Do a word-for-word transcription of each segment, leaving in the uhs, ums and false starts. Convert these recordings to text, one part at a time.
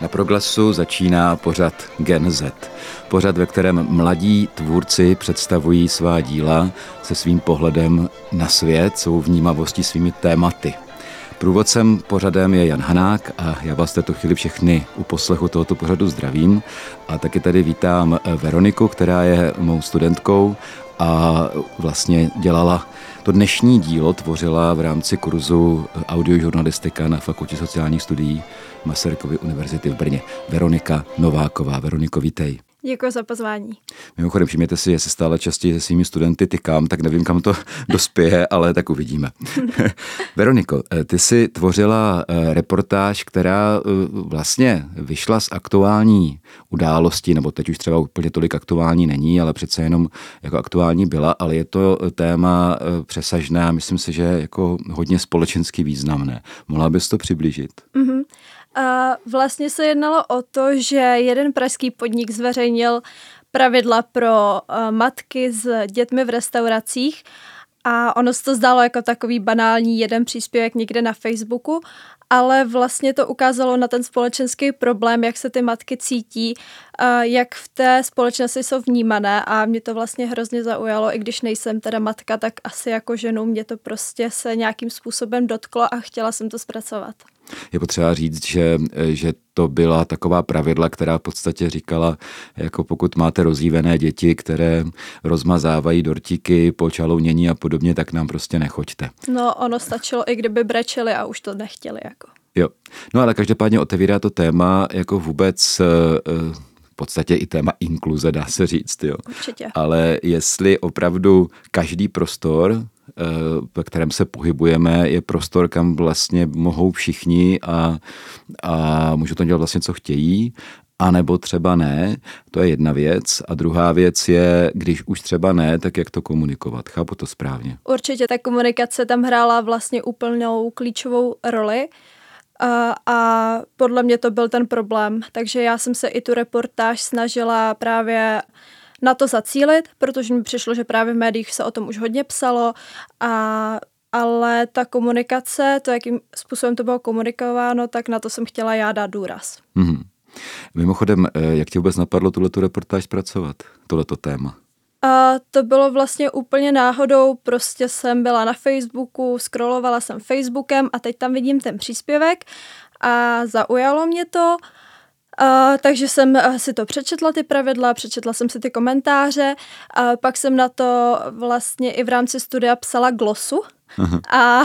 Na Proglasu začíná pořad Gen Z. Pořad, ve kterém mladí tvůrci představují svá díla se svým pohledem na svět, svou vnímavostí, svými tématy. Průvodcem pořadem je Jan Hanák a já vás této chvíli všechny u poslechu tohoto pořadu zdravím. A taky tady vítám Veroniku, která je mou studentkou a vlastně dělala to dnešní dílo, tvořila v rámci kurzu audiožurnalistika na Fakultě sociálních studií Masarykovy univerzity v Brně. Veronika Nováková. Veroniko, vítej. Děkuji za pozvání. Mimochodem, všimněte si, jestli stále častěji se svými studenty tykám, tak nevím, kam to dospěje, ale tak uvidíme. Veroniko, ty jsi tvořila reportáž, která vlastně vyšla z aktuální události, nebo teď už třeba úplně tolik aktuální není, ale přece jenom jako aktuální byla, ale je to téma přesažná, myslím si, že jako hodně společensky významné. Mohla bys to přiblížit? Mhm. Uh, vlastně se jednalo o to, že jeden pražský podnik zveřejnil pravidla pro uh, matky s dětmi v restauracích a ono se to zdálo jako takový banální jeden příspěvek někde na Facebooku, ale vlastně to ukázalo na ten společenský problém, jak se ty matky cítí, uh, jak v té společnosti jsou vnímané a mě to vlastně hrozně zaujalo, i když nejsem teda matka, tak asi jako ženu mě to prostě se nějakým způsobem dotklo a chtěla jsem to zpracovat. Je potřeba říct, že, že to byla taková pravidla, která v podstatě říkala, jako pokud máte rozjívené děti, které rozmazávají dortíky po čalounění a podobně, tak nám prostě nechoďte. No, ono stačilo, i kdyby brečeli a už to nechtěli. Jako. Jo, no ale každopádně otevírá to téma jako vůbec... Uh, v podstatě i téma inkluze, dá se říct. Jo. Určitě. Ale jestli opravdu každý prostor, ve kterém se pohybujeme, je prostor, kam vlastně mohou všichni a, a můžou to dělat vlastně, co chtějí, anebo třeba ne, to je jedna věc. A druhá věc je, když už třeba ne, tak jak to komunikovat. Chápu to správně? Určitě, ta komunikace tam hrála vlastně úplnou klíčovou roli. A podle mě to byl ten problém, takže já jsem se i tu reportáž snažila právě na to zacílit, protože mi přišlo, že právě v médiích se o tom už hodně psalo, a, ale ta komunikace, to, jakým způsobem to bylo komunikováno, tak na to jsem chtěla já dát důraz. Mm-hmm. Mimochodem, jak ti vůbec napadlo tuhletu reportáž zpracovat, tohleto téma? A to bylo vlastně úplně náhodou, prostě jsem byla na Facebooku, scrollovala jsem Facebookem a teď tam vidím ten příspěvek a zaujalo mě to, a takže jsem si to přečetla, ty pravidla, přečetla jsem si ty komentáře, a pak jsem na to vlastně i v rámci studia psala glosu. Aha. A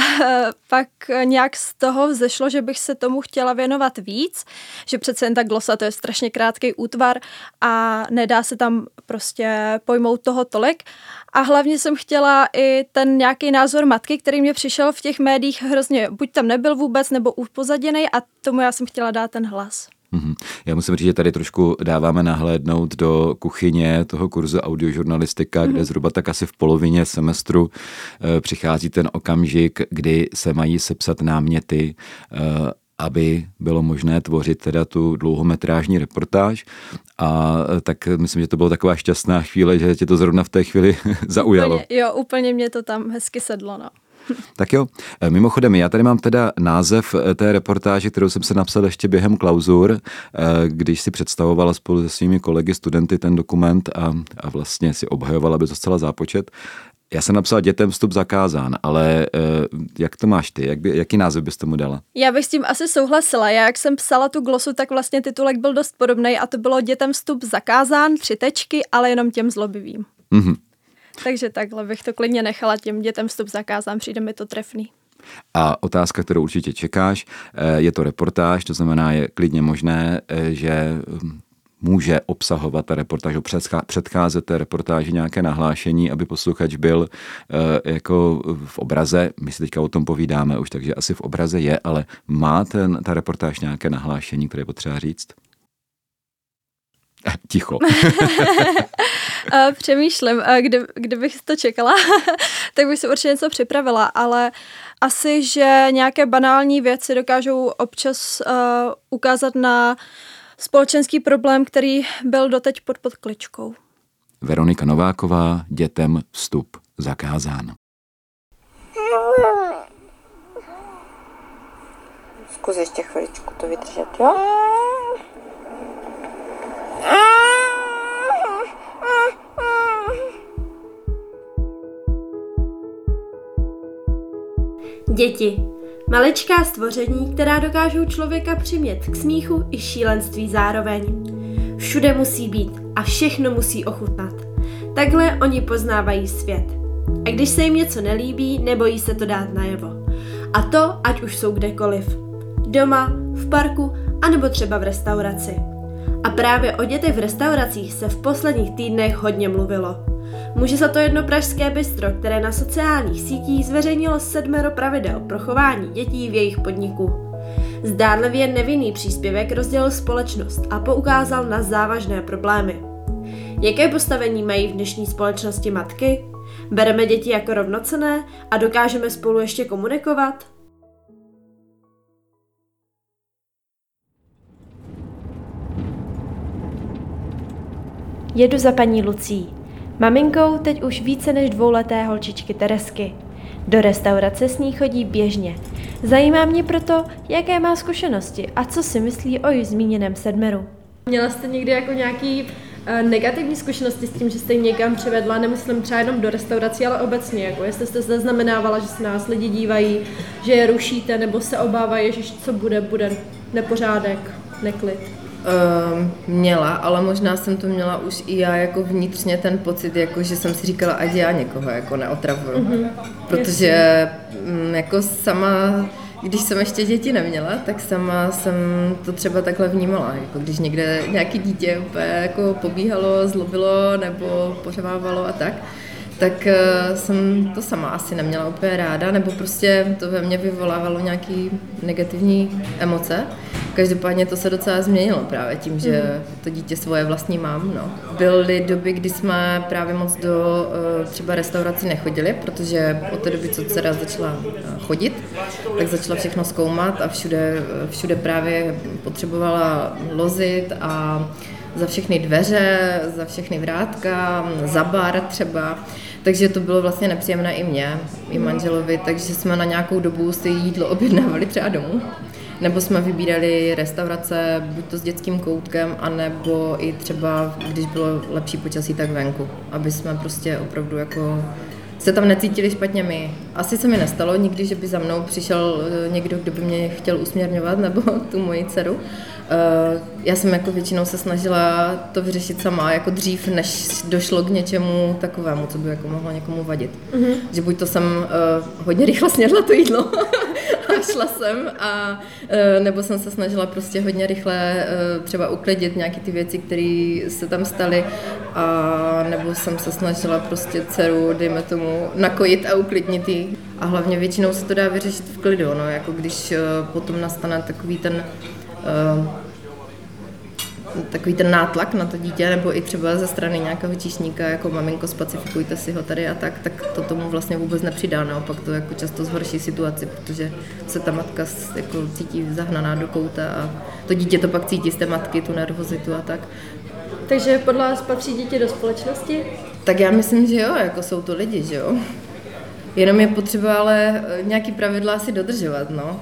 pak nějak z toho vzešlo, že bych se tomu chtěla věnovat víc, že přece jen ta glosa, to je strašně krátký útvar a nedá se tam prostě pojmout toho tolik. A hlavně jsem chtěla i ten nějaký názor matky, který mě přišel v těch médiích hrozně, buď tam nebyl vůbec, nebo upozaděnej, a tomu já jsem chtěla dát ten hlas. Já musím říct, že tady trošku dáváme nahlédnout do kuchyně toho kurzu audiožurnalistika, kde zhruba tak asi v polovině semestru přichází ten okamžik, kdy se mají sepsat náměty, aby bylo možné tvořit teda tu dlouhometrážní reportáž. A tak myslím, že to byla taková šťastná chvíle, že tě to zrovna v té chvíli zaujalo. Úplně, jo, úplně mě to tam hezky sedlo, no. Tak jo, mimochodem, já tady mám teda název té reportáže, kterou jsem se napsal ještě během klauzur, když si představovala spolu se svými kolegy studenty ten dokument a, a vlastně si obhajovala by docela zápočet. Já jsem napsala dětem vstup zakázán, ale jak to máš ty? Jak by, jaký název bys tomu dala? Já bych s tím asi souhlasila. Já jak jsem psala tu glosu, tak vlastně titulek byl dost podobnej a to bylo dětem vstup zakázán, tři tečky, ale jenom těm zlobivým. Mhm. Takže takhle bych to klidně nechala, těm dětem vstup zakázám, přijde mi to trefný. A otázka, kterou určitě čekáš, je to reportáž, to znamená, je klidně možné, že může obsahovat ta reportáž, předcházet té reportáži nějaké nahlášení, aby posluchač byl jako v obraze, my si teďka o tom povídáme už, takže asi v obraze je, ale má ten, ta reportáž nějaké nahlášení, které je potřeba říct? Ticho. Přemýšlím, kdy, kdybych to čekala, tak bych si určitě něco připravila, ale asi, že nějaké banální věci dokážou občas uh, ukázat na společenský problém, který byl doteď pod podkličkou. Veronika Nováková, dětem vstup zakázán. Zkus ještě chviličku to vydržet, jo? Děti. Maličká stvoření, která dokážou člověka přimět k smíchu i šílenství zároveň. Všude musí být a všechno musí ochutnat. Takhle oni poznávají svět. A když se jim něco nelíbí, nebojí se to dát najevo. A to, ať už jsou kdekoliv. Doma, v parku, anebo třeba v restauraci. A právě o dětech v restauracích se v posledních týdnech hodně mluvilo. Může za to jedno pražské bistro, které na sociálních sítích zveřejnilo sedmero pravidel pro chování dětí v jejich podniku. Zdánlivě nevinný příspěvek rozdělil společnost a poukázal na závažné problémy. Jaké postavení mají v dnešní společnosti matky? Bereme děti jako rovnocenné a dokážeme spolu ještě komunikovat? Jedu za paní Lucí, maminkou teď už více než dvouleté holčičky Teresky. Do restaurace s ní chodí běžně. Zajímá mě proto, jaké má zkušenosti a co si myslí o již zmíněném sedmeru. Měla jste někdy jako nějaký negativní zkušenosti s tím, že jste ji někam přivedla, nemyslím třeba jenom do restaurací, ale obecně, jako jestli jste zaznamenávala, že se nás lidi dívají, že je rušíte nebo se obávají, že co bude, bude nepořádek, neklid? Uh, měla, ale možná jsem to měla už i já jako vnitřně ten pocit, jako, že jsem si říkala, ať já někoho jako neotravuju, mm-hmm. protože um, jako sama, když jsem ještě děti neměla, tak sama jsem to třeba takhle vnímala, jako když někde nějaké dítě jako pobíhalo, zlobilo nebo pořvávalo a tak, tak uh, jsem to sama asi neměla úplně ráda, nebo prostě to ve mně vyvolávalo nějaké negativní emoce. Každopádně to se docela změnilo právě tím, že to dítě svoje vlastní mám. No. Byly doby, kdy jsme právě moc do třeba restaurací nechodili, protože od té doby, co dcera začala chodit, tak začala všechno zkoumat a všude, všude právě potřebovala lozit a za všechny dveře, za všechny vrátka, za bar třeba. Takže to bylo vlastně nepříjemné i mně, i manželovi, takže jsme na nějakou dobu si jídlo objednávali třeba domů. Nebo jsme vybírali restaurace, buď to s dětským koutkem, anebo i třeba, když bylo lepší počasí, tak venku. Aby jsme prostě opravdu jako se tam necítili špatně my. Asi se mi nestalo nikdy, že by za mnou přišel někdo, kdo by mě chtěl usměrňovat, nebo tu moji dceru. Já jsem jako většinou se snažila to vyřešit sama, jako dřív, než došlo k něčemu takovému, co by jako mohlo někomu vadit. Mm-hmm. Že buď to jsem hodně rychle snědla to jídlo, šla jsem, a, nebo jsem se snažila prostě hodně rychle třeba uklidit nějaké ty věci, které se tam staly, a nebo jsem se snažila prostě dceru, dejme tomu, nakojit a uklidnit jí. A hlavně většinou se to dá vyřešit v klidu, no, jako když potom nastane takový ten takový ten nátlak na to dítě, nebo i třeba ze strany nějakého číšníka, jako maminko, spacifikujte si ho tady a tak, tak to tomu vlastně vůbec nepřidá, naopak to jako často zhorší situaci, protože se ta matka jako cítí zahnaná do kouta a to dítě to pak cítí z té matky, tu nervozitu a tak. Takže podle vás patří dítě do společnosti? Tak já myslím, že jo, jako jsou to lidi, že jo. Jenom je potřeba ale nějaký pravidla asi dodržovat, no.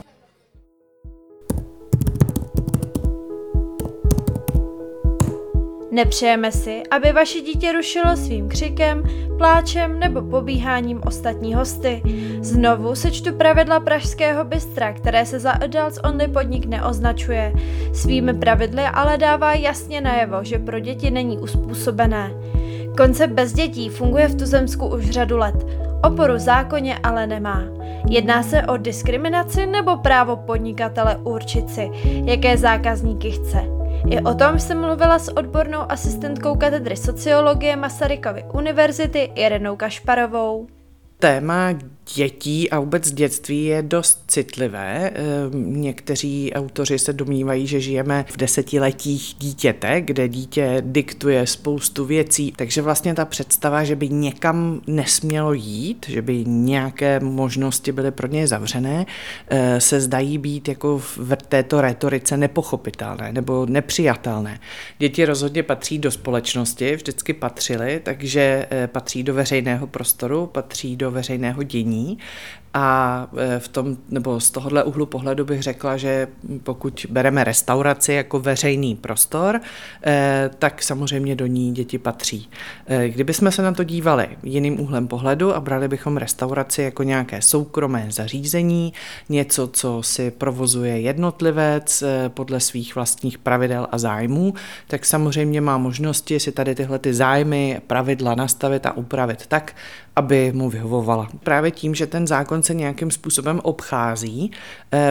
Nepřejeme si, aby vaše dítě rušilo svým křikem, pláčem nebo pobíháním ostatní hosty. Znovu sečtu pravidla pražského bystra, které se za adults only podnik neoznačuje. Svými pravidly ale dává jasně najevo, že pro děti není uspůsobené. Koncept bez dětí funguje v tuzemsku už řadu let. Oporu zákoně ale nemá. Jedná se o diskriminaci nebo právo podnikatele určit si, jaké zákazníky chce. I o tom jsem mluvila s odbornou asistentkou katedry sociologie Masarykovy univerzity Irenou Kašparovou. Téma dětí a vůbec dětství je dost citlivé. Někteří autoři se domnívají, že žijeme v desetiletích dítěte, kde dítě diktuje spoustu věcí, takže vlastně ta představa, že by někam nesmělo jít, že by nějaké možnosti byly pro něj zavřené, se zdají být jako v této retorice nepochopitelné nebo nepřijatelné. Děti rozhodně patří do společnosti, vždycky patřily, takže patří do veřejného prostoru, patří do veřejného dění. není. A v tom, nebo z tohohle úhlu pohledu bych řekla, že pokud bereme restauraci jako veřejný prostor, tak samozřejmě do ní děti patří. Kdybychom se na to dívali jiným úhlem pohledu a brali bychom restauraci jako nějaké soukromé zařízení, něco, co si provozuje jednotlivec podle svých vlastních pravidel a zájmů, tak samozřejmě má možnosti si tady tyhle ty zájmy, pravidla nastavit a upravit tak, aby mu vyhovovala. Právě tím, že ten zákon se nějakým způsobem obchází,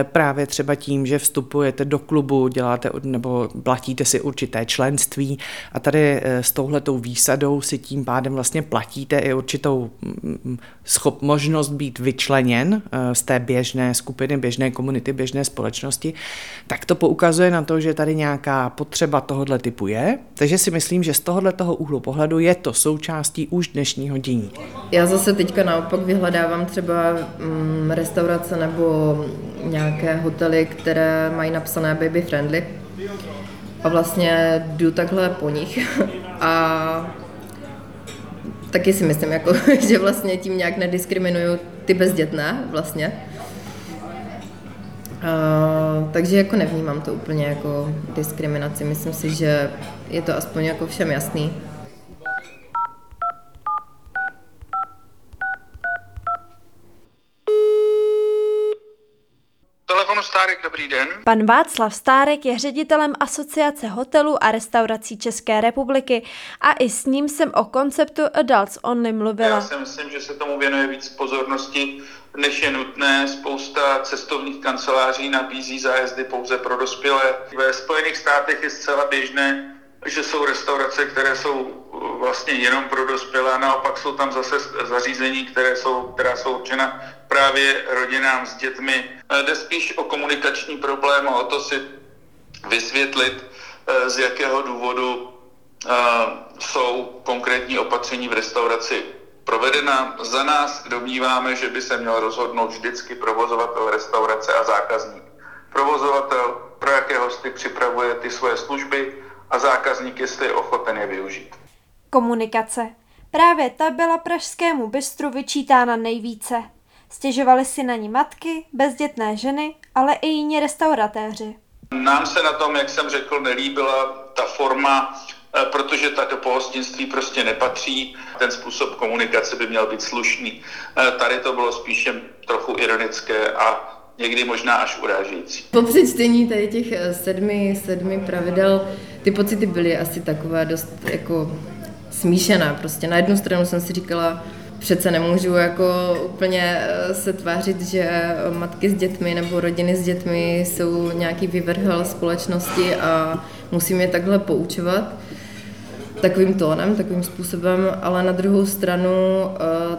právě třeba tím, že vstupujete do klubu, děláte nebo platíte si určité členství a tady s touhletou výsadou si tím pádem vlastně platíte i určitou schop, možnost být vyčleněn z té běžné skupiny, běžné komunity, běžné společnosti, tak to poukazuje na to, že tady nějaká potřeba tohohle typu je, takže si myslím, že z tohohletoho úhlu pohledu je to součástí už dnešního dění. Já zase teďka naopak vyhledávám třeba mm, restaurace nebo nějaké hotely, které mají napsané baby friendly a vlastně jdu takhle po nich a taky si myslím, jako, že vlastně tím nějak nediskriminuju ty bezdětné vlastně. Uh, takže jako nevnímám to úplně jako diskriminaci, myslím si, že je to aspoň jako všem jasný. Stárek, dobrý den. Pan Václav Stárek je ředitelem Asociace hotelů a restaurací České republiky a i s ním jsem o konceptu Adults Only mluvila. Já si myslím, že se tomu věnuje víc pozornosti, než je nutné. Spousta cestovních kanceláří nabízí zájezdy pouze pro dospělé. Ve Spojených státech je zcela běžné, že jsou restaurace, které jsou vlastně jenom pro dospělé, a naopak jsou tam zase zařízení, které jsou, která jsou určena právě rodinám s dětmi. Jde spíš o komunikační problém a o to si vysvětlit, z jakého důvodu jsou konkrétní opatření v restauraci provedena. Za nás domníváme, že by se měl rozhodnout vždycky provozovatel restaurace a zákazník. Provozovatel, pro jaké hosty připravuje ty svoje služby, a zákazník, jestli je ochoten je využít. Komunikace. Právě ta byla pražskému bistru vyčítána nejvíce. Stěžovaly si na ní matky, bezdětné ženy, ale i jiní restauratéři. Nám se na tom, jak jsem řekl, nelíbila ta forma, protože ta do pohostinství prostě nepatří. Ten způsob komunikace by měl být slušný. Tady to bylo spíše trochu ironické a někdy možná až urážející. Po přečtení tady těch sedmi, sedmi pravidel ty pocity byly asi takové dost jako smíšené. Prostě na jednu stranu jsem si říkala, přece nemůžu jako úplně se tvářit, že matky s dětmi nebo rodiny s dětmi jsou nějaký vyvrhel společnosti a musím je takhle poučovat takovým tónem, takovým způsobem, ale na druhou stranu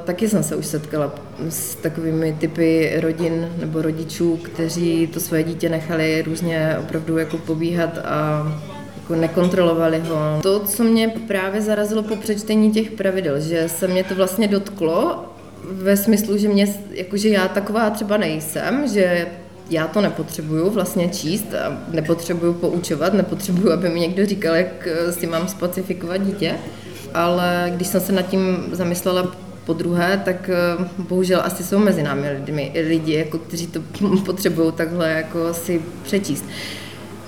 taky jsem se už setkala s takovými typy rodin nebo rodičů, kteří to své dítě nechali různě opravdu jako pobíhat a jako nekontrolovali ho. To, co mě právě zarazilo po přečtení těch pravidel, že se mě to vlastně dotklo ve smyslu, že mě, jakože já taková třeba nejsem, že já to nepotřebuju vlastně číst a nepotřebuju poučovat, nepotřebuju, aby mi někdo říkal, jak si mám spacifikovat dítě, ale když jsem se nad tím zamyslela po druhé, tak bohužel asi jsou mezi námi lidmi, lidi, jako, kteří to potřebují takhle jako si přečíst.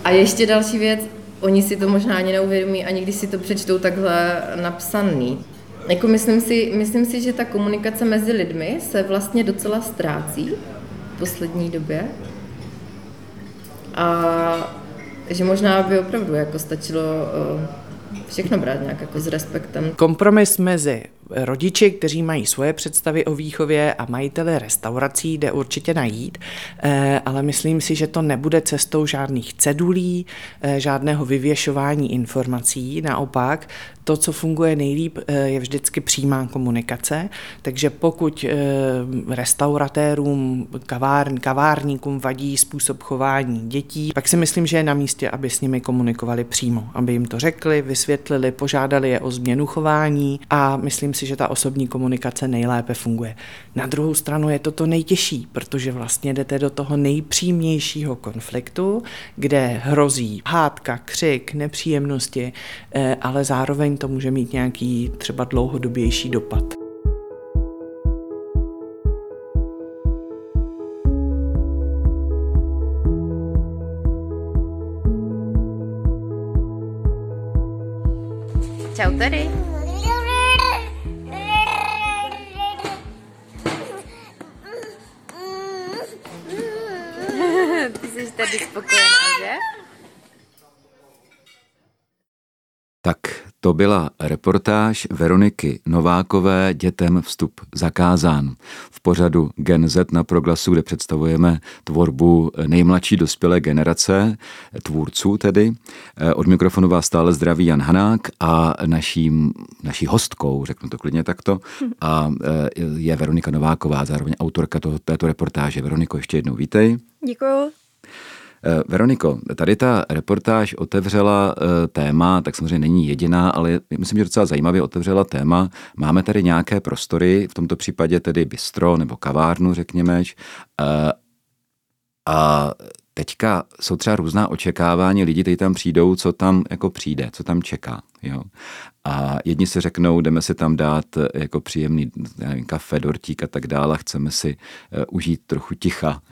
A ještě další věc, oni si to možná ani neuvědomí, ani když si to přečtou takhle napsaný. Jako myslím si, myslím si, že ta komunikace mezi lidmi se vlastně docela ztrácí v poslední době a že možná by opravdu jako stačilo všechno brát nějak jako s respektem. Kompromis mezi rodiči, kteří mají svoje představy o výchově a majiteli restaurací, jde určitě najít, ale myslím si, že to nebude cestou žádných cedulí, žádného vyvěšování informací. Naopak, to, co funguje nejlíp, je vždycky přímá komunikace, takže pokud restauratérům, kavárn, kavárníkům vadí způsob chování dětí, pak si myslím, že je na místě, aby s nimi komunikovali přímo, aby jim to řekli, vysvětlili, požádali je o změnu chování a myslím si, že ta osobní komunikace nejlépe funguje. Na druhou stranu je to to nejtěžší, protože vlastně jdete do toho nejpřímějšího konfliktu, kde hrozí hádka, křik, nepříjemnosti, ale zároveň to může mít nějaký třeba dlouhodobější dopad. Čau tady. Ty jsi tady spokojená, že? Tak to byla reportáž Veroniky Novákové Dětem vstup zakázán. V pořadu Gen Z na Proglasu, kde představujeme tvorbu nejmladší dospělé generace, tvůrců tedy. Od mikrofonu vás stále zdraví Jan Hanák a naším, naší hostkou, řeknu to klidně takto, a je Veronika Nováková, zároveň autorka toho, této reportáže. Veroniko, ještě jednou vítej. Děkuju. Veroniko, tady ta reportáž otevřela téma, tak samozřejmě není jediná, ale myslím, že docela zajímavě otevřela téma. Máme tady nějaké prostory, v tomto případě tedy bistro nebo kavárnu, řekněme. A teďka jsou třeba různá očekávání lidí, kteří tam přijdou, co tam jako přijde, co tam čeká. Jo. A jedni si řeknou, jdeme si tam dát jako příjemný, já nevím, kafe, dortík a tak dále, chceme si uh, užít trochu ticha.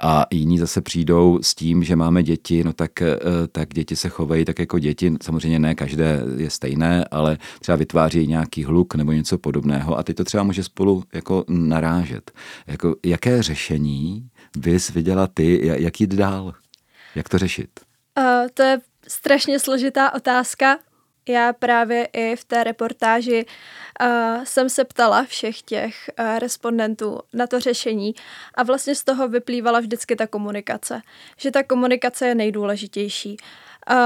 A jiní zase přijdou s tím, že máme děti, no tak, uh, tak děti se chovají tak jako děti. Samozřejmě ne každé je stejné, ale třeba vytváří nějaký hluk nebo něco podobného. A teď to třeba může spolu jako narážet. Jako, jaké řešení bys viděla ty, jak jít dál? Jak to řešit? Uh, to je strašně složitá otázka. Já právě i v té reportáži uh, jsem se ptala všech těch uh, respondentů na to řešení a vlastně z toho vyplývala vždycky ta komunikace, že ta komunikace je nejdůležitější.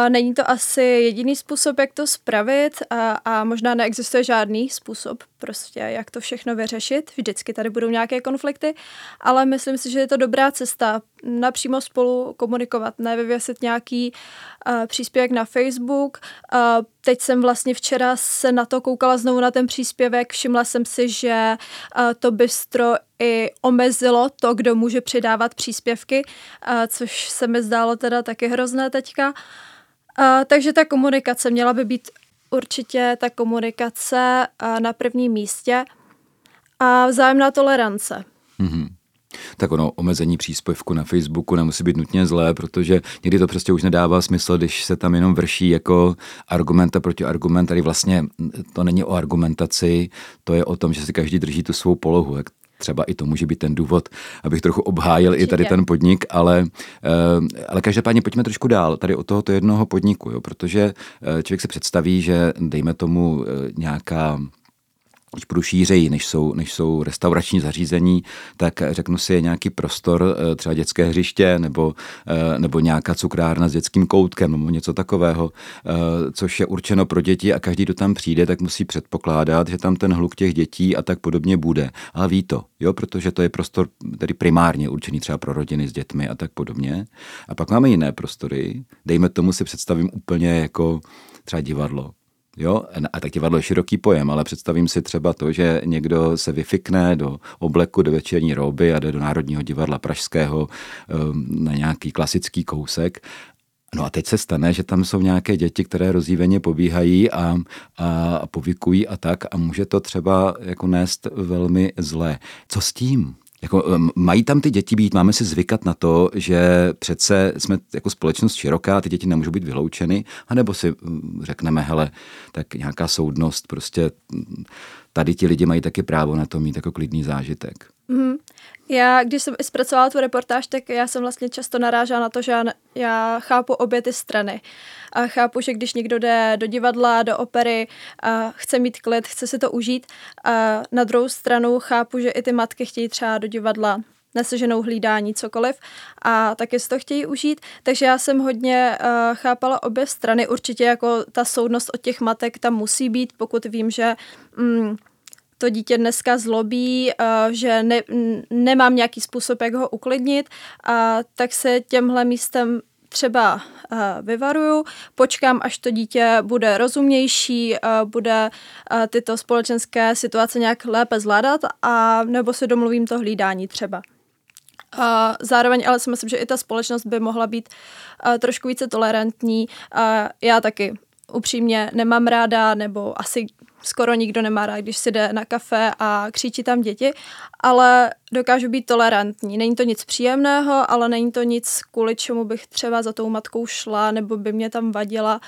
Uh, není to asi jediný způsob, jak to spravit a, a možná neexistuje žádný způsob, prostě jak to všechno vyřešit. Vždycky tady budou nějaké konflikty, ale myslím si, že je to dobrá cesta napřímo spolu komunikovat, ne vyvěsit nějaký uh, příspěvek na Facebook. Uh, teď jsem vlastně včera se na to koukala znovu na ten příspěvek, všimla jsem si, že uh, to bistro i omezilo to, kdo může přidávat příspěvky, uh, což se mi zdálo teda taky hrozné teďka. Uh, takže ta komunikace měla by být určitě ta komunikace uh, na prvním místě a vzájemná tolerance. Mm-hmm. Tak ono, omezení příspěvku na Facebooku nemusí být nutně zlé, protože někdy to prostě už nedává smysl, když se tam jenom vrší jako argumenta proti argument. Tady vlastně to není o argumentaci, to je o tom, že si každý drží tu svou polohu. Třeba i to může být ten důvod, abych trochu obhájil určitě i tady ten podnik, ale, ale každopádně pojďme trošku dál tady od tohoto jednoho podniku, jo, protože člověk si představí, že dejme tomu nějaká, když půjdu šířeji, než jsou, než jsou restaurační zařízení, tak řeknu si nějaký prostor, třeba dětské hřiště nebo, nebo nějaká cukrárna s dětským koutkem nebo něco takového, což je určeno pro děti a každý, kdo tam přijde, tak musí předpokládat, že tam ten hluk těch dětí a tak podobně bude. A ví to, jo, protože to je prostor tedy primárně určený třeba pro rodiny s dětmi a tak podobně. A pak máme jiné prostory, dejme tomu si představím úplně jako třeba divadlo. Jo, a tak divadlo je široký pojem, ale představím si třeba to, že někdo se vyfikne do obleku, do večerní rouby a jde do Národního divadla Pražského na nějaký klasický kousek. No a teď se stane, že tam jsou nějaké děti, které rozjíveně pobíhají a, a povikují a tak a může to třeba jako nést velmi zlé. Co s tím? Jako, mají tam ty děti být, máme si zvykat na to, že přece jsme jako společnost široká, ty děti nemůžou být vyloučeny, anebo si řekneme, hele, tak nějaká soudnost, prostě tady ti lidi mají taky právo na to mít jako klidný zážitek. Mm. Já, když jsem zpracovala tu reportáž, tak já jsem vlastně často narážela na to, že já, já chápu obě ty strany. A chápu, že když někdo jde do divadla, do opery, a chce mít klid, chce si to užít. A na druhou stranu chápu, že i ty matky chtějí třeba do divadla na seženou hlídání, cokoliv a taky si to chtějí užít. Takže já jsem hodně uh, chápala obě strany. Určitě jako ta soudnost od těch matek tam musí být, pokud vím, že... Mm, to dítě dneska zlobí, že ne, nemám nějaký způsob, jak ho uklidnit, a tak se těmhle místem třeba vyvaruju, počkám, až to dítě bude rozumnější, bude tyto společenské situace nějak lépe zvládat, a nebo se domluvím to hlídání třeba. A zároveň ale si myslím, že i ta společnost by mohla být trošku více tolerantní. A já taky upřímně nemám ráda, nebo asi skoro nikdo nemá rád, když si jde na kafe a křičí tam děti, ale dokážu být tolerantní. Není to nic příjemného, ale není to nic, kvůli čemu bych třeba za tou matkou šla, nebo by mě tam vadila.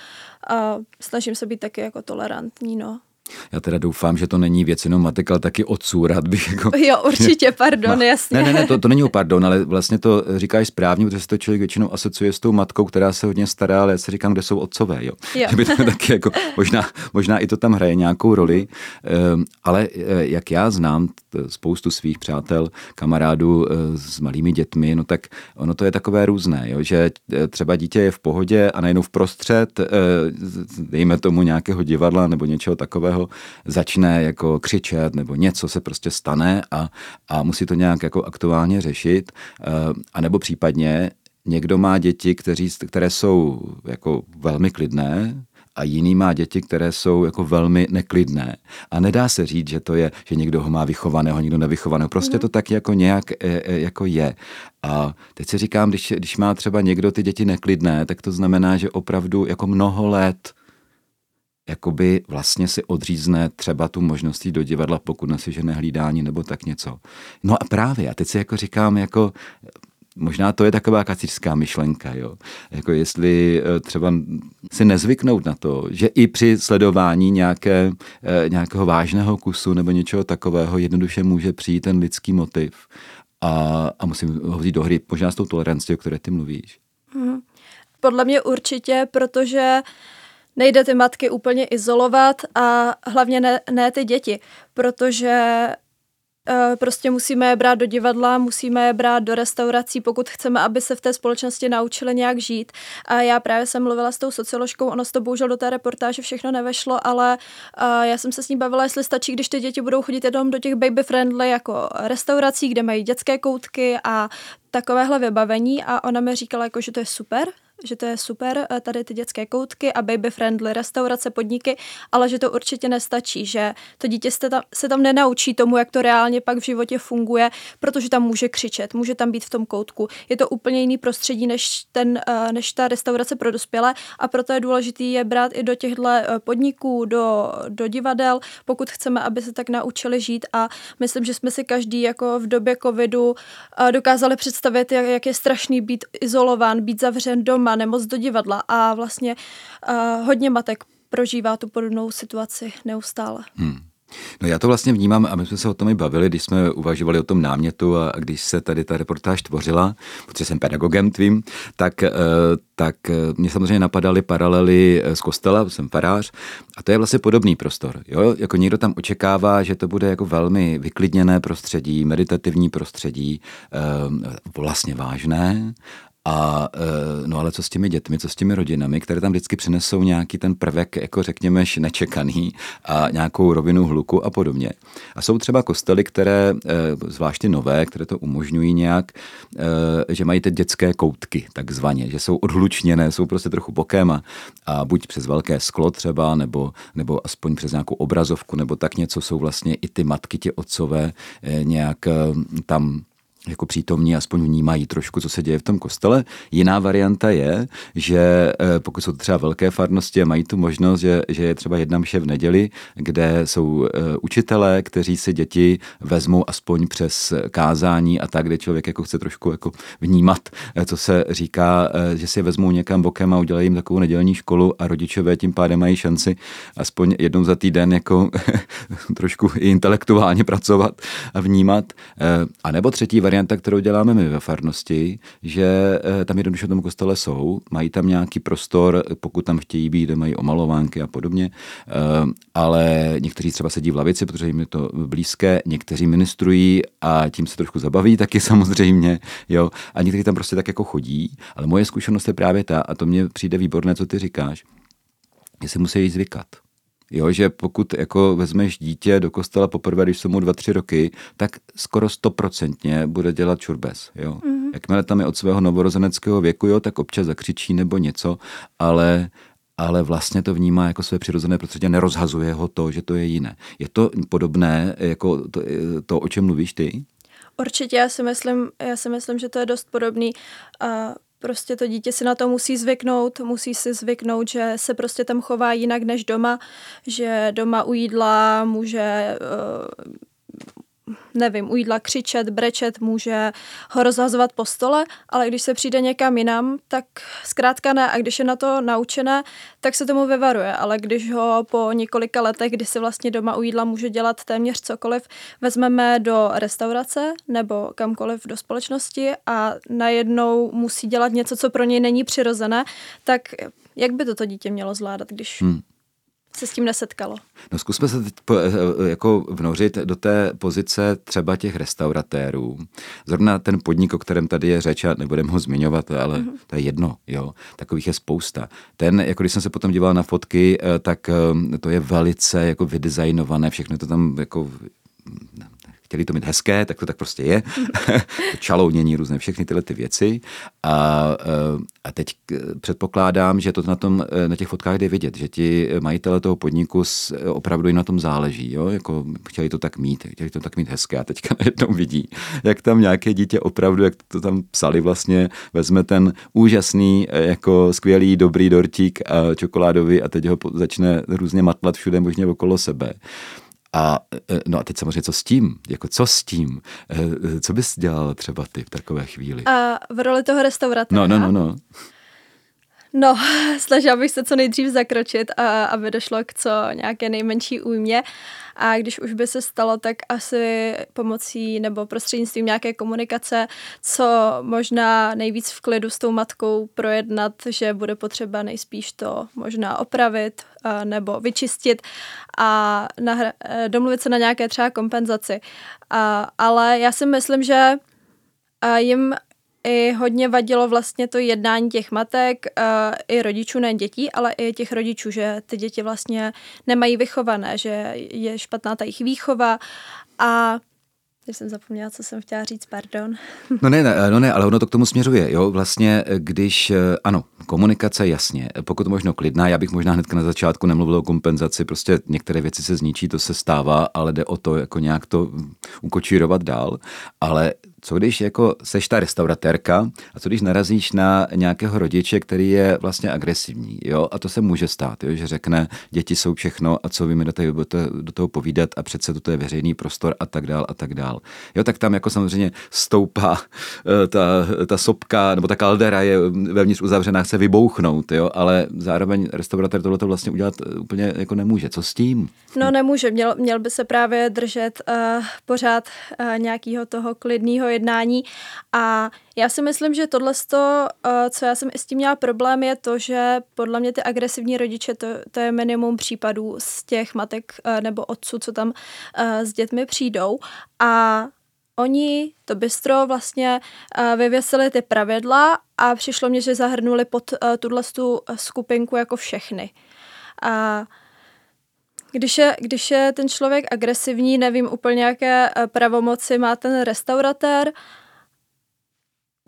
A snažím se být taky jako tolerantní, no. Já teda doufám, že to není věc jenom matek, ale taky otců, rád bych jako... Jo, určitě, pardon, no, jasně. Ne, ne, ne, to, to není o pardon, ale vlastně to říkáš správně, protože se to člověk většinou asociuje s tou matkou, která se hodně stará, ale já si říkám, kde jsou otcové, jo. jo. Že by to taky jako, možná, možná i to tam hraje nějakou roli, ale jak já znám spoustu svých přátel, kamarádů s malými dětmi, no tak ono to je takové různé, jo, že třeba dítě je v pohodě a najednou vprostřed, dejme tomu nějakého divadla nebo něčeho takového, začne jako křičet nebo něco se prostě stane a, a musí to nějak jako aktuálně řešit. A nebo případně někdo má děti, kteří, které jsou jako velmi klidné, a jiný má děti, které jsou jako velmi neklidné. A nedá se říct, že to je, že někdo ho má vychovaného, někdo nevychovaného. Prostě to tak jako nějak jako je. A teď si říkám, když, když má třeba někdo ty děti neklidné, tak to znamená, že opravdu jako mnoho let jakoby vlastně si odřízne třeba tu možností do divadla, pokud nasižene hlídání nebo tak něco. No a právě, a teď si jako říkám, jako, možná to je taková kacířská myšlenka, jo. Jako jestli třeba si nezvyknout na to, že i při sledování nějaké, nějakého vážného kusu nebo něčeho takového jednoduše může přijít ten lidský motiv a, a musím ho vzít do hry, možná s tou tolerancí, o které ty mluvíš. Hmm. Podle mě určitě, protože nejde ty matky úplně izolovat a hlavně ne, ne ty děti, protože e, prostě musíme je brát do divadla, musíme je brát do restaurací, pokud chceme, aby se v té společnosti naučili nějak žít. A já právě jsem mluvila s tou socioložkou, ono se to bohužel do té reportáže všechno nevešlo, ale e, já jsem se s ní bavila, jestli stačí, když ty děti budou chodit jenom do těch baby friendly jako restaurací, kde mají dětské koutky a takovéhle vybavení, a ona mi říkala, jako, že to je super, že to je super, tady ty dětské koutky a baby-friendly restaurace, podniky, ale že to určitě nestačí, že to dítě se tam, se tam nenaučí tomu, jak to reálně pak v životě funguje, protože tam může křičet, může tam být v tom koutku. Je to úplně jiný prostředí, než, ten, než ta restaurace pro dospělé, a proto je důležité je brát i do těchto podniků, do, do divadel, pokud chceme, aby se tak naučili žít, a myslím, že jsme si každý jako v době covidu dokázali představit, jak, jak je strašný být izolován, být zavřen doma, nemoc do divadla, a vlastně uh, hodně matek prožívá tu podobnou situaci neustále. Hmm. No já to vlastně vnímám, a my jsme se o tom i bavili, když jsme uvažovali o tom námětu a když se tady ta reportáž tvořila, protože jsem pedagogem tvým, tak, tak mě samozřejmě napadaly paralely z kostela, jsem farář, a to je vlastně podobný prostor. Jo? Jako někdo tam očekává, že to bude jako velmi vyklidněné prostředí, meditativní prostředí, vlastně vážné. A no ale co s těmi dětmi, co s těmi rodinami, které tam vždycky přinesou nějaký ten prvek, jako řekněme, nečekaný a nějakou rovinu hluku a podobně. A jsou třeba kostely, které, zvláště nové, které to umožňují nějak, že mají ty dětské koutky takzvaně, že jsou odhlučněné, jsou prostě trochu bokem a, a buď přes velké sklo třeba, nebo, nebo aspoň přes nějakou obrazovku, nebo tak něco, jsou vlastně i ty matky, ti otcové nějak tam jako přítomní, aspoň vnímají trošku, co se děje v tom kostele. Jiná varianta je, že pokud jsou třeba velké farnosti a mají tu možnost, že, že je třeba jedna mše v neděli, kde jsou učitelé, kteří si děti vezmou aspoň přes kázání a tak, kde člověk jako chce trošku jako vnímat, co se říká, že si je vezmou někam bokem a udělají jim takovou nedělní školu, a rodičové tím pádem mají šanci aspoň jednou za týden jako trošku i intelektuálně pracovat a vnímat. A nebo třetí varianta, kterou děláme my ve farnosti, že tam jednoduše v tom kostele jsou, mají tam nějaký prostor, pokud tam chtějí být, mají omalovánky a podobně, ale někteří třeba sedí v lavici, protože jim je to blízké, někteří ministrují a tím se trošku zabaví taky samozřejmě, jo, a někteří tam prostě tak jako chodí, ale moje zkušenost je právě ta, a to mně přijde výborné, co ty říkáš, že se musí zvykat. Jo, že pokud jako vezmeš dítě do kostela poprvé, když jsou mu dva, tři roky, tak skoro stoprocentně bude dělat čurbes. Jo. Mm-hmm. Jakmile tam je od svého novorozeneckého věku, jo, tak občas zakřičí nebo něco, ale, ale vlastně to vnímá jako své přirozené prostředí, nerozhazuje ho to, že to je jiné. Je to podobné jako to, to o čem mluvíš ty? Určitě, já si myslím, já si myslím, že to je dost podobný. Uh... Prostě to dítě si na to musí zvyknout, musí si zvyknout, že se prostě tam chová jinak než doma, že doma u jídla může, nevím, u jídla křičet, brečet, může ho rozhazovat po stole, ale když se přijde někam jinam, tak zkrátka ne. A když je na to naučené, tak se tomu vyvaruje. Ale když ho po několika letech, kdy si vlastně doma u jídla může dělat téměř cokoliv, vezmeme do restaurace nebo kamkoliv do společnosti a najednou musí dělat něco, co pro něj není přirozené, tak jak by toto dítě mělo zvládat, když... Hmm. se s tím nesetkalo. No zkusme se teď po, jako vnořit do té pozice třeba těch restauratérů. Zrovna ten podnik, o kterém tady je řeč, a nebudeme ho zmiňovat, ale mm-hmm. to je jedno, jo. Takových je spousta. Ten, jako když jsem se potom díval na fotky, tak to je velice jako vydesignované, všechno to tam jako... chtěli to mít hezké, tak to tak prostě je. Čalounění, různé všechny tyhle ty věci. A, a teď předpokládám, že to na, tom, na těch fotkách jde vidět, že ti majitele toho podniku opravdu i na tom záleží. Jo? Jako chtěli to tak mít, chtěli to tak mít hezké a teďka najednou vidí, jak tam nějaké dítě opravdu, jak to tam psali vlastně, vezme ten úžasný, jako skvělý, dobrý dortík čokoládový a teď ho začne různě matlat všude možně okolo sebe. A, no a teď samozřejmě co s tím? Jako co s tím? Co bys dělala třeba ty v takové chvíli? A v roli toho restauratéra? No, no, no, no. No, snažila bych se co nejdřív zakročit, a, aby došlo k co nějaké nejmenší újmě. A když už by se stalo, tak asi pomocí nebo prostřednictvím nějaké komunikace, co možná nejvíc v klidu s tou matkou projednat, že bude potřeba nejspíš to možná opravit nebo vyčistit a nahr- domluvit se na nějaké třeba kompenzaci. A, ale já si myslím, že jim... i hodně vadilo vlastně to jednání těch matek, i rodičů, ne dětí, ale i těch rodičů, že ty děti vlastně nemají vychované, že je špatná ta jejich výchova a teď jsem zapomněla, co jsem chtěla říct, pardon. No ne, ne, no ne, ale ono to k tomu směřuje, jo, vlastně, když, ano, komunikace, jasně, pokud možno klidná, já bych možná hnedka na začátku nemluvil o kompenzaci, prostě některé věci se zničí, to se stává, ale jde o to, jako nějak to ukočírovat dál, ale co když jako seš ta restauratérka a co když narazíš na nějakého rodiče, který je vlastně agresivní, jo, a to se může stát, jo, že řekne, děti jsou všechno a co vy mi do, té, do toho povídat a přece toto je veřejný prostor a tak dál a tak dál. Jo, tak tam jako samozřejmě stoupá ta, ta sopka, nebo ta kaldera je vevnitř uzavřená, chce vybouchnout, jo, ale zároveň restauratér tohle to vlastně udělat úplně jako nemůže. Co s tím? No nemůže, měl, měl by se právě držet uh, pořád uh, nějakého toho klidného jednání a já si myslím, že tohle, co já jsem i s tím měla problém, je to, že podle mě ty agresivní rodiče, to, to je minimum případů z těch matek nebo otců, co tam s dětmi přijdou a oni to bistro vlastně vyvěsili ty pravidla a přišlo mě, že zahrnuli pod tuhle skupinku jako všechny. A Když je, když je ten člověk agresivní, nevím úplně, jaké pravomoci má ten restauratér,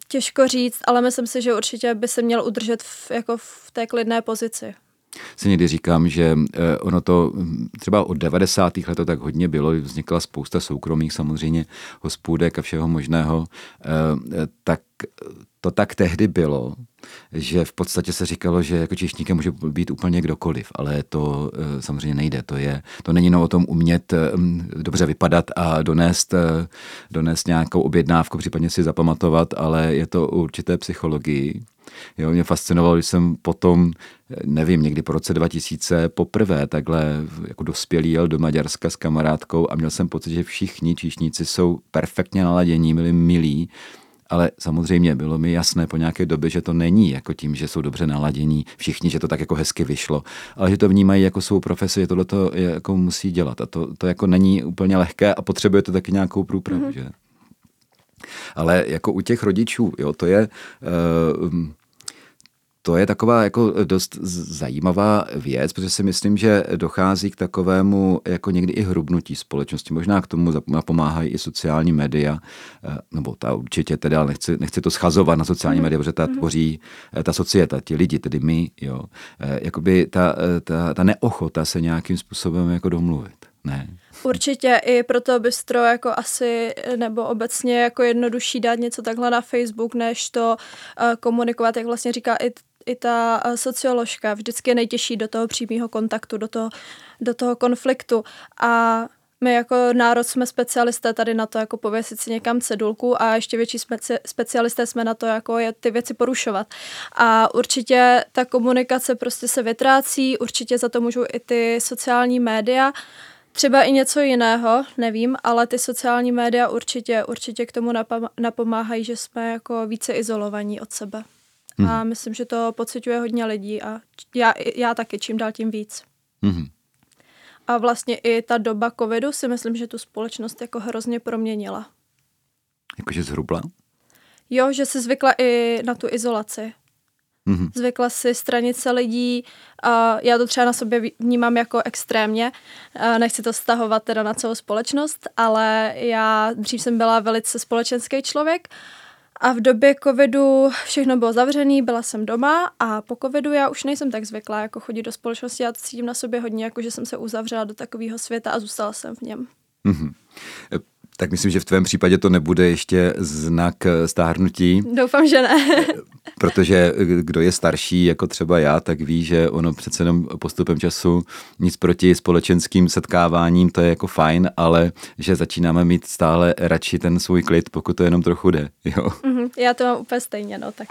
těžko říct, ale myslím si, že určitě by se měl udržet v, jako v té klidné pozici. Si někdy říkám, že ono to třeba od devadesátých let to tak hodně bylo, vznikla spousta soukromých samozřejmě hospůdek a všeho možného, tak to tak tehdy bylo, že v podstatě se říkalo, že jako číšníkem může být úplně kdokoliv, ale to samozřejmě nejde. To, je, to není no o tom umět dobře vypadat a donést, donést nějakou objednávku, případně si zapamatovat, ale je to určité psychologii. Jo, mě fascinovalo, když jsem potom, nevím, někdy po roce dva tisíce poprvé takhle jako dospělý jel do Maďarska s kamarádkou a měl jsem pocit, že všichni číšníci jsou perfektně naladění, byli milí, ale samozřejmě bylo mi jasné po nějaké době, že to není jako tím, že jsou dobře naladění všichni, že to tak jako hezky vyšlo, ale že to vnímají jako svou profesi, tohle to jako musí dělat a to, to jako není úplně lehké a potřebuje to taky nějakou průpravu, mm-hmm. že? Ale jako u těch rodičů, jo, to je... Uh, To je taková jako dost zajímavá věc, protože si myslím, že dochází k takovému jako někdy i hrubnutí společnosti. Možná k tomu napomáhají i sociální média, nebo ta určitě teda, nechci, nechci to schazovat na sociální média, protože ta tvoří ta societa, ti lidi, tedy my, jo. Jakoby ta, ta, ta neochota se nějakým způsobem jako domluvit. ne. Určitě i proto bystro jako asi, nebo obecně jako jednodušší dát něco takhle na Facebook, než to uh, komunikovat, jak vlastně říká i i ta socioložka, vždycky je nejtěžší do toho přímého kontaktu, do toho, do toho konfliktu. A my jako národ jsme specialisté tady na to, jako pověsit si někam cedulku, a ještě větší speci- specialisté jsme na to, jako je ty věci porušovat. A určitě ta komunikace prostě se vytrácí, určitě za to můžou i ty sociální média, třeba i něco jiného, nevím, ale ty sociální média určitě, určitě k tomu napom- napomáhají, že jsme jako více izolovaní od sebe. Mm. A myslím, že to pociťuje hodně lidí a já, já taky čím dál tím víc. Mm. A vlastně i ta doba covidu si myslím, že tu společnost jako hrozně proměnila. Jakože zhrubla? Jo, že si zvykla i na tu izolaci. Mm. Zvykla si stranit se lidí. A já to třeba na sobě vnímám jako extrémně. A nechci to stahovat teda na celou společnost, ale já dřív jsem byla velice společenský člověk. A v době covidu všechno bylo zavřené, byla jsem doma a po covidu já už nejsem tak zvyklá jako chodit do společnosti. Já cítím na sobě hodně, jako že jsem se uzavřela do takového světa a zůstala jsem v něm. Mm-hmm. Tak myslím, že v tvém případě to nebude ještě znak stárnutí. Doufám, že ne. Protože kdo je starší, jako třeba já, tak ví, že ono přece jenom postupem času, nic proti společenským setkáváním, to je jako fajn, ale že začínáme mít stále radši ten svůj klid, pokud to jenom trochu jde. Jo? Mm-hmm, já to mám úplně stejně, no tak.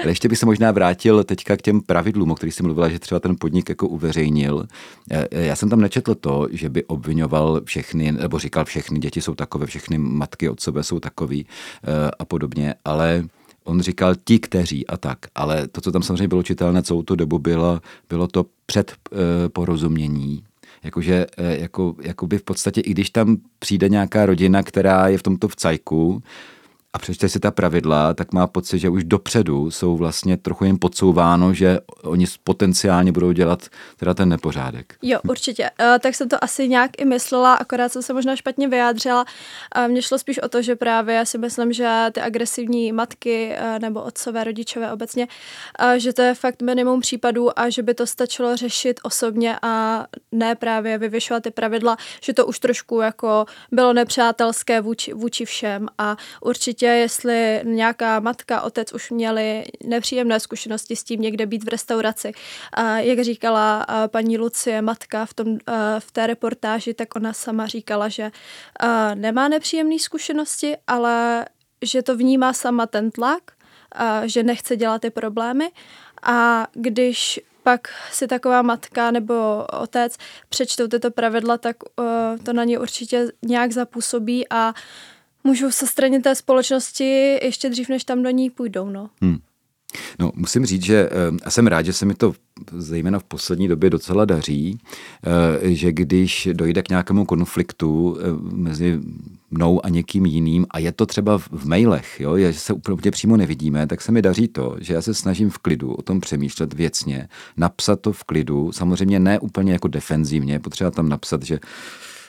Ale ještě bych se možná vrátil teďka k těm pravidlům, o kterých jsi mluvila, že třeba ten podnik jako uveřejnil. Já jsem tam nečetl to, že by obvinoval všechny, nebo říkal všechny děti jsou takové, všechny matky od sebe jsou takový a podobně, ale on říkal ti, kteří a tak, ale to, co tam samozřejmě bylo čitelné celou tu dobu, bylo, bylo to předporozumění. Jakože jako, jakoby v podstatě, i když tam přijde nějaká rodina, která je v tomto vcajku a přečte si ta pravidla, tak má pocit, že už dopředu jsou vlastně trochu jim podsouváno, že oni potenciálně budou dělat teda ten nepořádek. Jo, určitě. E, tak jsem to asi nějak i myslela, akorát jsem se možná špatně vyjádřila. E, mně šlo spíš o to, že právě já si myslím, že ty agresivní matky e, nebo otcové, rodičové obecně, e, že to je fakt minimum případů a že by to stačilo řešit osobně a ne právě vyvěšovat ty pravidla, že to už trošku jako bylo nepřátelské vůči, vůči všem a určitě jestli nějaká matka, otec už měli nepříjemné zkušenosti s tím někde být v restauraci. A jak říkala paní Lucie, matka v, tom, v té reportáži, tak ona sama říkala, že nemá nepříjemné zkušenosti, ale že to vnímá sama ten tlak, že nechce dělat ty problémy a když pak si taková matka nebo otec přečtou tyto pravidla, tak to na ně určitě nějak zapůsobí a můžou se stranit té společnosti ještě dřív, než tam do ní půjdou, no. Hmm. No, musím říct, že a jsem rád, že se mi to zejména v poslední době docela daří, že když dojde k nějakému konfliktu mezi mnou a někým jiným, a je to třeba v mailech, jo, že se úplně přímo nevidíme, tak se mi daří to, že já se snažím v klidu o tom přemýšlet věcně, napsat to v klidu, samozřejmě ne úplně jako defenzivně, potřeba tam napsat, že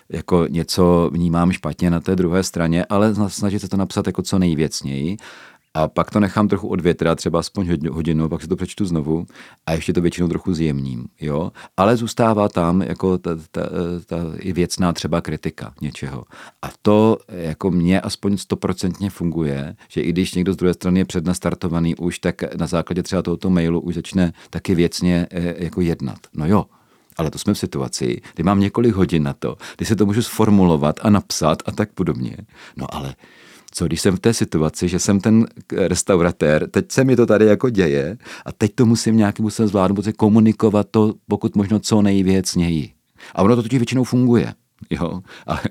jako něco vnímám špatně na té druhé straně, ale snažit se to napsat jako co nejvěcněji a pak to nechám trochu odvětrat, třeba aspoň hodinu, pak si to přečtu znovu a ještě to většinou trochu zjemním, jo, ale zůstává tam jako ta, ta, ta i věcná třeba kritika něčeho a to jako mně aspoň stoprocentně funguje, že i když někdo z druhé strany je přednastartovaný už, tak na základě třeba tohoto mailu už začne taky věcně jako jednat, no jo. Ale to jsme v situaci, kdy mám několik hodin na to, kdy se to můžu sformulovat a napsat a tak podobně. No ale co, když jsem v té situaci, že jsem ten restauratér, teď se mi to tady jako děje a teď to musím nějakým způsobem zvládnout, protože komunikovat to pokud možno co nejvěcněji. A ono to totiž většinou funguje. Jo? A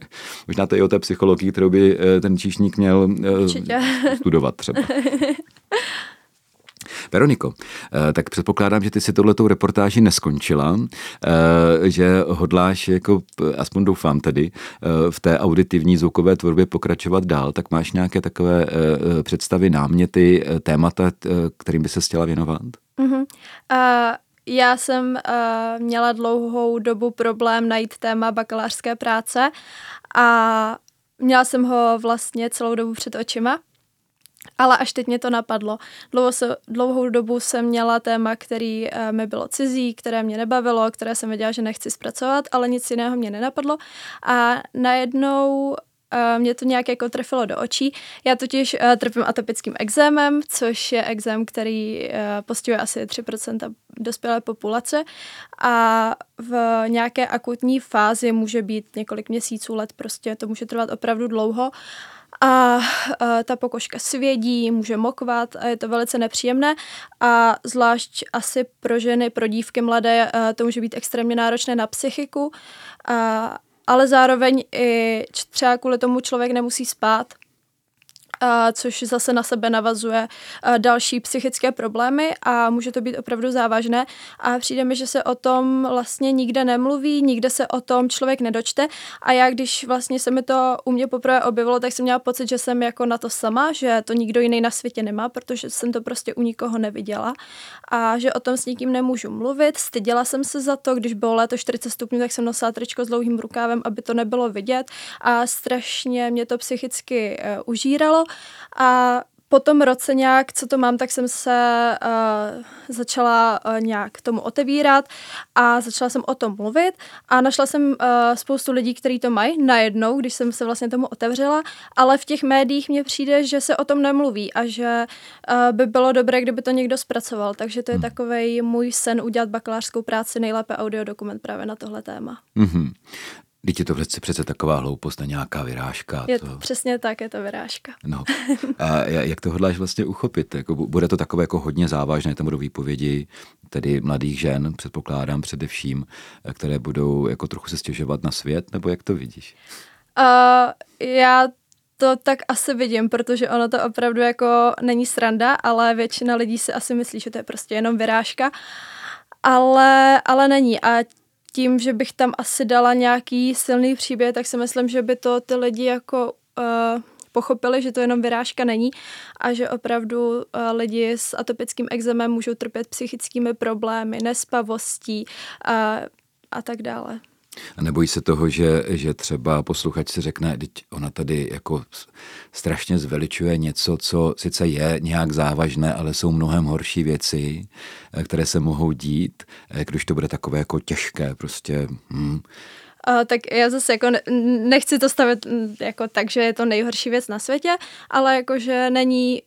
možná to je o té psychologii, kterou by ten číšník měl Určitě. studovat třeba. Veroniko, tak předpokládám, že ty si tohletou reportáži neskončila, že hodláš, jako aspoň doufám tedy, v té auditivní zvukové tvorbě pokračovat dál, tak máš nějaké takové představy, náměty, témata, kterým by se chtěla věnovat? Uh-huh. Uh... Já jsem uh, měla dlouhou dobu problém najít téma bakalářské práce a měla jsem ho vlastně celou dobu před očima. Ale až teď mě to napadlo. Dlouho se, dlouhou dobu jsem měla téma, který mi bylo cizí, které mě nebavilo, které jsem věděla, že nechci zpracovat, ale nic jiného mě nenapadlo. A najednou mě to nějak jako trefilo do očí. Já totiž uh, trpím atopickým ekzémem, což je ekzém, který uh, postihuje asi tři procenta dospělé populace a v nějaké akutní fázi může být několik měsíců, let, prostě to může trvat opravdu dlouho a uh, ta pokožka svědí, může mokvat a je to velice nepříjemné a zvlášť asi pro ženy, pro dívky mladé uh, to může být extrémně náročné na psychiku a uh, ale zároveň i třeba kvůli tomu člověk nemusí spát, což zase na sebe navazuje další psychické problémy a může to být opravdu závažné. A přijde mi, že se o tom vlastně nikde nemluví, nikde se o tom člověk nedočte. A já, když vlastně se mi to u mě poprvé objevilo, tak jsem měla pocit, že jsem jako na to sama, že to nikdo jiný na světě nemá, protože jsem to prostě u nikoho neviděla. A že o tom s nikým nemůžu mluvit. Styděla jsem se za to, když bylo léto čtyřicet stupňů, tak jsem nosila tričko s dlouhým rukávem, aby to nebylo vidět. A strašně mě to psychicky užíralo. A po tom roce nějak, co to mám, tak jsem se uh, začala uh, nějak tomu otevírat a začala jsem o tom mluvit a našla jsem uh, spoustu lidí, kteří to mají najednou, když jsem se vlastně tomu otevřela, ale v těch médiích mně přijde, že se o tom nemluví a že uh, by bylo dobré, kdyby to někdo zpracoval, takže to je takovej můj sen udělat bakalářskou práci, nejlépe audiodokument právě na tohle téma. Mm-hmm. Teď je to přece taková hloupost a nějaká vyrážka. Je to, to... Přesně tak, je to vyrážka. No. A jak to hodláš vlastně uchopit? Jako, bude to takové jako hodně závažné, tam budou výpovědi tedy mladých žen, předpokládám především, které budou jako trochu se stěžovat na svět, nebo jak to vidíš? Uh, já to tak asi vidím, protože ono to opravdu jako není sranda, ale většina lidí si asi myslí, že to je prostě jenom vyrážka, ale, ale není a tím, že bych tam asi dala nějaký silný příběh, tak si myslím, že by to ty lidi jako uh, pochopili, že to jenom vyrážka není a že opravdu uh, lidi s atopickým ekzémem můžou trpět psychickými problémy, nespavostí uh, a tak dále. A nebojí se toho, že, že třeba posluchač si řekne, teď ona tady jako strašně zveličuje něco, co sice je nějak závažné, ale jsou mnohem horší věci, které se mohou dít, když to bude takové jako těžké prostě. Hm. A, tak já zase jako nechci to stavět jako tak, že je to nejhorší věc na světě, ale jakože není,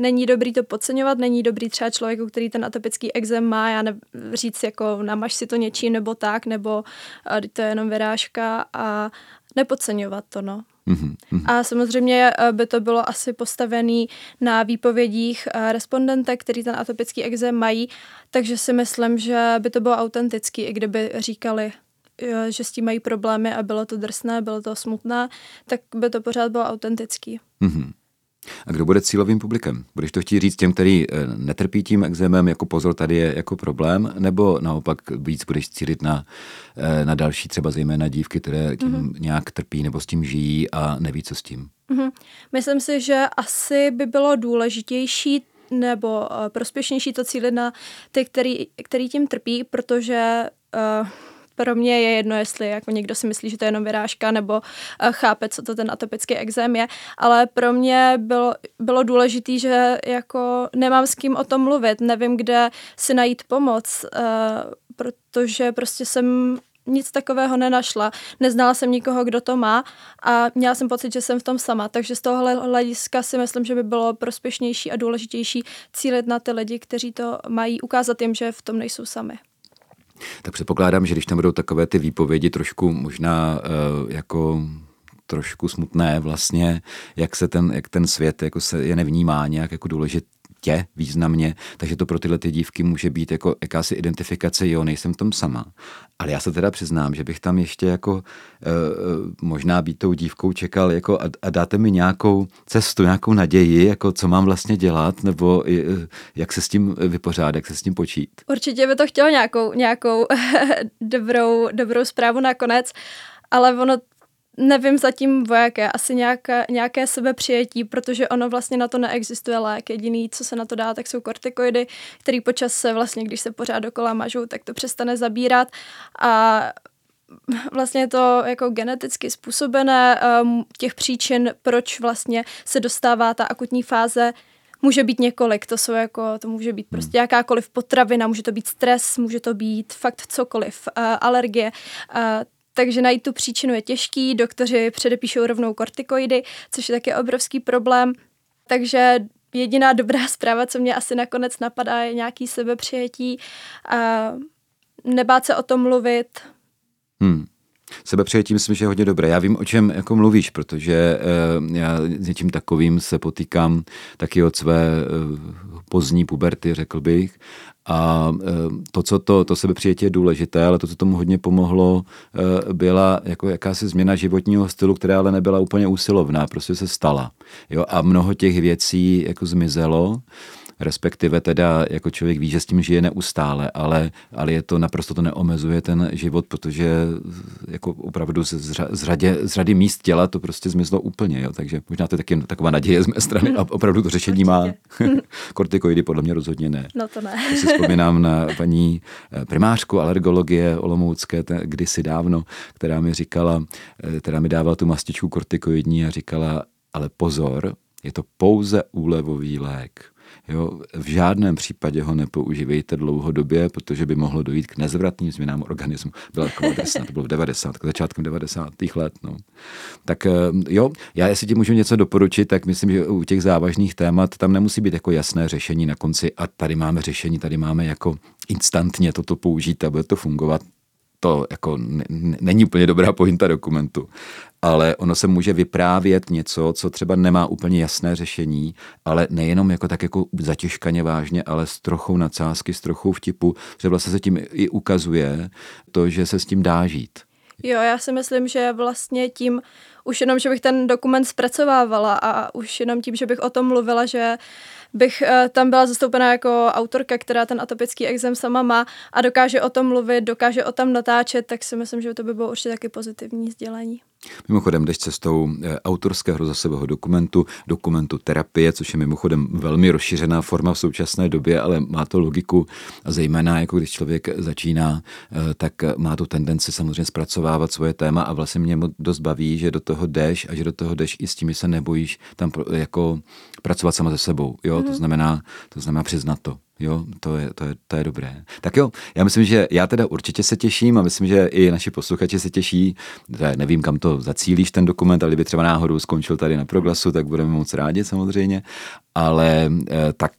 není dobrý to podceňovat, není dobrý třeba člověku, který ten atopický ekzém má, já ne, říct jako namaž si to něčím nebo tak, nebo a, to je jenom vyrážka a nepodceňovat to, no. Mm-hmm. A samozřejmě by to bylo asi postavené na výpovědích respondentek, který ten atopický ekzém mají, takže si myslím, že by to bylo autentický, i kdyby říkali, že s tím mají problémy a bylo to drsné, bylo to smutné, tak by to pořád bylo autentický. Mm-hmm. A kdo bude cílovým publikem? Budeš to chtít říct těm, který netrpí tím ekzémem, jako pozor, tady je jako problém, nebo naopak víc budeš cílit na, na další, třeba zejména dívky, které tím mm-hmm. nějak trpí nebo s tím žijí a neví, co s tím? Mm-hmm. Myslím si, že asi by bylo důležitější nebo prospěšnější to cílit na ty, který, který tím trpí, protože... Uh, Pro mě je jedno, jestli jako někdo si myslí, že to je jenom vyrážka, nebo chápe, co to ten atopický ekzém je, ale pro mě bylo, bylo důležité, že jako nemám s kým o tom mluvit, nevím, kde si najít pomoc, protože prostě jsem nic takového nenašla, neznala jsem nikoho, kdo to má a měla jsem pocit, že jsem v tom sama, takže z tohohle hlediska si myslím, že by bylo prospěšnější a důležitější cílit na ty lidi, kteří to mají, ukázat jim, že v tom nejsou sami. Tak předpokládám, že když tam budou takové ty výpovědi trošku možná uh, jako trošku smutné vlastně, jak se ten, jak ten svět jako se je nevnímá nějak jako důležitě, významně, takže to pro tyhle ty dívky může být jako jakási identifikace, jo, nejsem v tom sama. Ale já se teda přiznám, že bych tam ještě jako uh, možná být tou dívkou čekal jako a, a dáte mi nějakou cestu, nějakou naději, jako co mám vlastně dělat, nebo uh, jak se s tím vypořádat, jak se s tím počít. Určitě by to chtělo nějakou, nějakou dobrou, dobrou zprávu nakonec, ale ono nevím zatím o jaké, asi nějaké, nějaké sebepřijetí, protože ono vlastně na to neexistuje lék. Jediný, co se na to dá, tak jsou kortikoidy, který po čase vlastně, když se pořád dokola mažou, tak to přestane zabírat a vlastně to jako geneticky způsobené, těch příčin, proč vlastně se dostává ta akutní fáze, může být několik, to jsou jako, to může být prostě jakákoliv potravina, může to být stres, může to být fakt cokoliv, alergie, takže najít tu příčinu je těžký, doktoři předepíšou rovnou kortikoidy, což je taky obrovský problém, takže jediná dobrá zpráva, co mě asi nakonec napadá, je nějaký sebepřijetí, nebát se o tom mluvit. Hmm. Sebepřijetí myslím, že je hodně dobré. Já vím, o čem jako mluvíš, protože uh, já s něčím takovým se potýkám taky od své uh, pozdní puberty, řekl bych. A uh, to, co to, to sebepřijetí je důležité, ale to, co tomu hodně pomohlo, uh, byla jako jakási změna životního stylu, která ale nebyla úplně úsilovná, prostě se stala. Jo? A mnoho těch věcí jako zmizelo. Respektive teda jako člověk ví, že s tím žije neustále, ale, ale je to naprosto to neomezuje ten život, protože jako opravdu z, z, řadě, z řady míst těla to prostě zmizlo úplně. Jo? Takže možná to je taky taková naděje z mé strany a opravdu to řešení má. Kortikoidy podle mě rozhodně ne. No to ne. Já si vzpomínám na paní primářku alergologie olomoucké kdysi dávno, která mi říkala, která mi dávala tu mastičku kortikoidní a říkala, ale pozor, je to pouze úlevový lék. Jo, v žádném případě ho nepoužívejte dlouhodobě, protože by mohlo dojít k nezvratným změnám organismu. Byla taková adresná, to bylo v devadesátých, začátkem devadesátých let. No. Tak jo, já jestli ti můžu něco doporučit, tak myslím, že u těch závažných témat tam nemusí být jako jasné řešení na konci a tady máme řešení, tady máme jako instantně toto použít a bude to fungovat. To jako není úplně dobrá pointa dokumentu, ale ono se může vyprávět něco, co třeba nemá úplně jasné řešení, ale nejenom jako tak jako zatěžkaně vážně, ale s trochou nadsázky, s trochou vtipu, že vlastně se tím i ukazuje to, že se s tím dá žít. Jo, já si myslím, že vlastně tím, už jenom, že bych ten dokument zpracovávala a už jenom tím, že bych o tom mluvila, že bych tam byla zastoupena jako autorka, která ten atopický ekzém sama má a dokáže o tom mluvit, dokáže o tom natáčet, tak si myslím, že to by bylo určitě taky pozitivní sdělení. Mimochodem jdeš cestou autorského zasebového dokumentu, dokumentu terapie, což je mimochodem velmi rozšířená forma v současné době, ale má to logiku, zejména jako když člověk začíná, tak má tu tendenci samozřejmě zpracovávat svoje téma a vlastně mě dost baví, že do toho jdeš a že do toho jdeš i s tím, že se nebojíš tam jako pracovat sama se sebou, jo, mm. to znamená, to znamená přiznat to. Jo, to je, to, je, to je dobré. Tak jo, já myslím, že já teda určitě se těším a myslím, že i naši posluchači se těší. Nevím, kam to zacílíš ten dokument, ale kdyby třeba náhodou skončil tady na Proglasu, tak budeme moc rádi samozřejmě, ale tak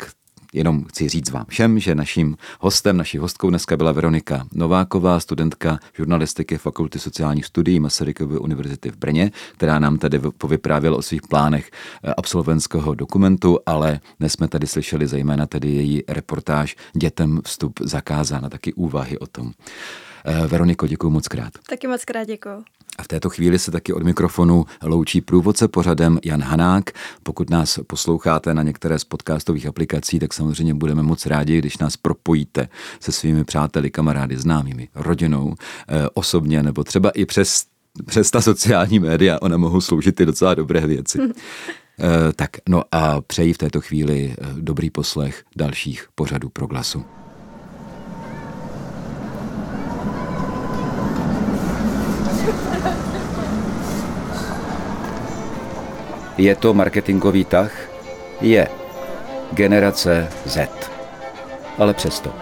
jenom chci říct vám všem, že naším hostem, naší hostkou dneska byla Veronika Nováková, studentka žurnalistiky Fakulty sociálních studií Masarykovy univerzity v Brně, která nám tady povyprávěla o svých plánech absolventského dokumentu, ale dnes jsme tady slyšeli zejména tedy její reportáž Dětem vstup zakázán a taky úvahy o tom. Veroniko, děkuju moc krát. Taky moc krát děkuju. A v této chvíli se taky od mikrofonu loučí průvodce pořadem Jan Hanák. Pokud nás posloucháte na některé z podcastových aplikací, tak samozřejmě budeme moc rádi, když nás propojíte se svými přáteli, kamarády, známými, rodinou, osobně nebo třeba i přes, přes ta sociální média. Ona mohou sloužit i docela dobré věci. Tak no a přeji v této chvíli dobrý poslech dalších pořadů Proglasu. Je to marketingový tah? Je. Generace Z. Ale přesto.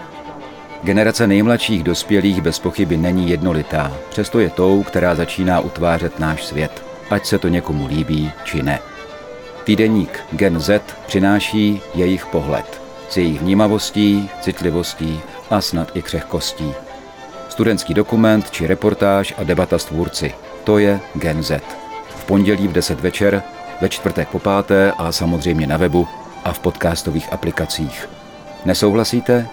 Generace nejmladších dospělých bez pochyby není jednolitá, přesto je tou, která začíná utvářet náš svět, ať se to někomu líbí či ne. Týdeník Gen Z přináší jejich pohled, s jejich vnímavostí, citlivostí a snad i křehkostí. Studentský dokument či reportáž a debata s tvůrci, to je Gen Z. V pondělí v deset večer, ve čtvrtek po páté a samozřejmě na webu a v podcastových aplikacích. Nesouhlasíte?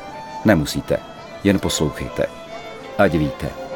Nemusíte. Jen poslouchejte. Ať víte.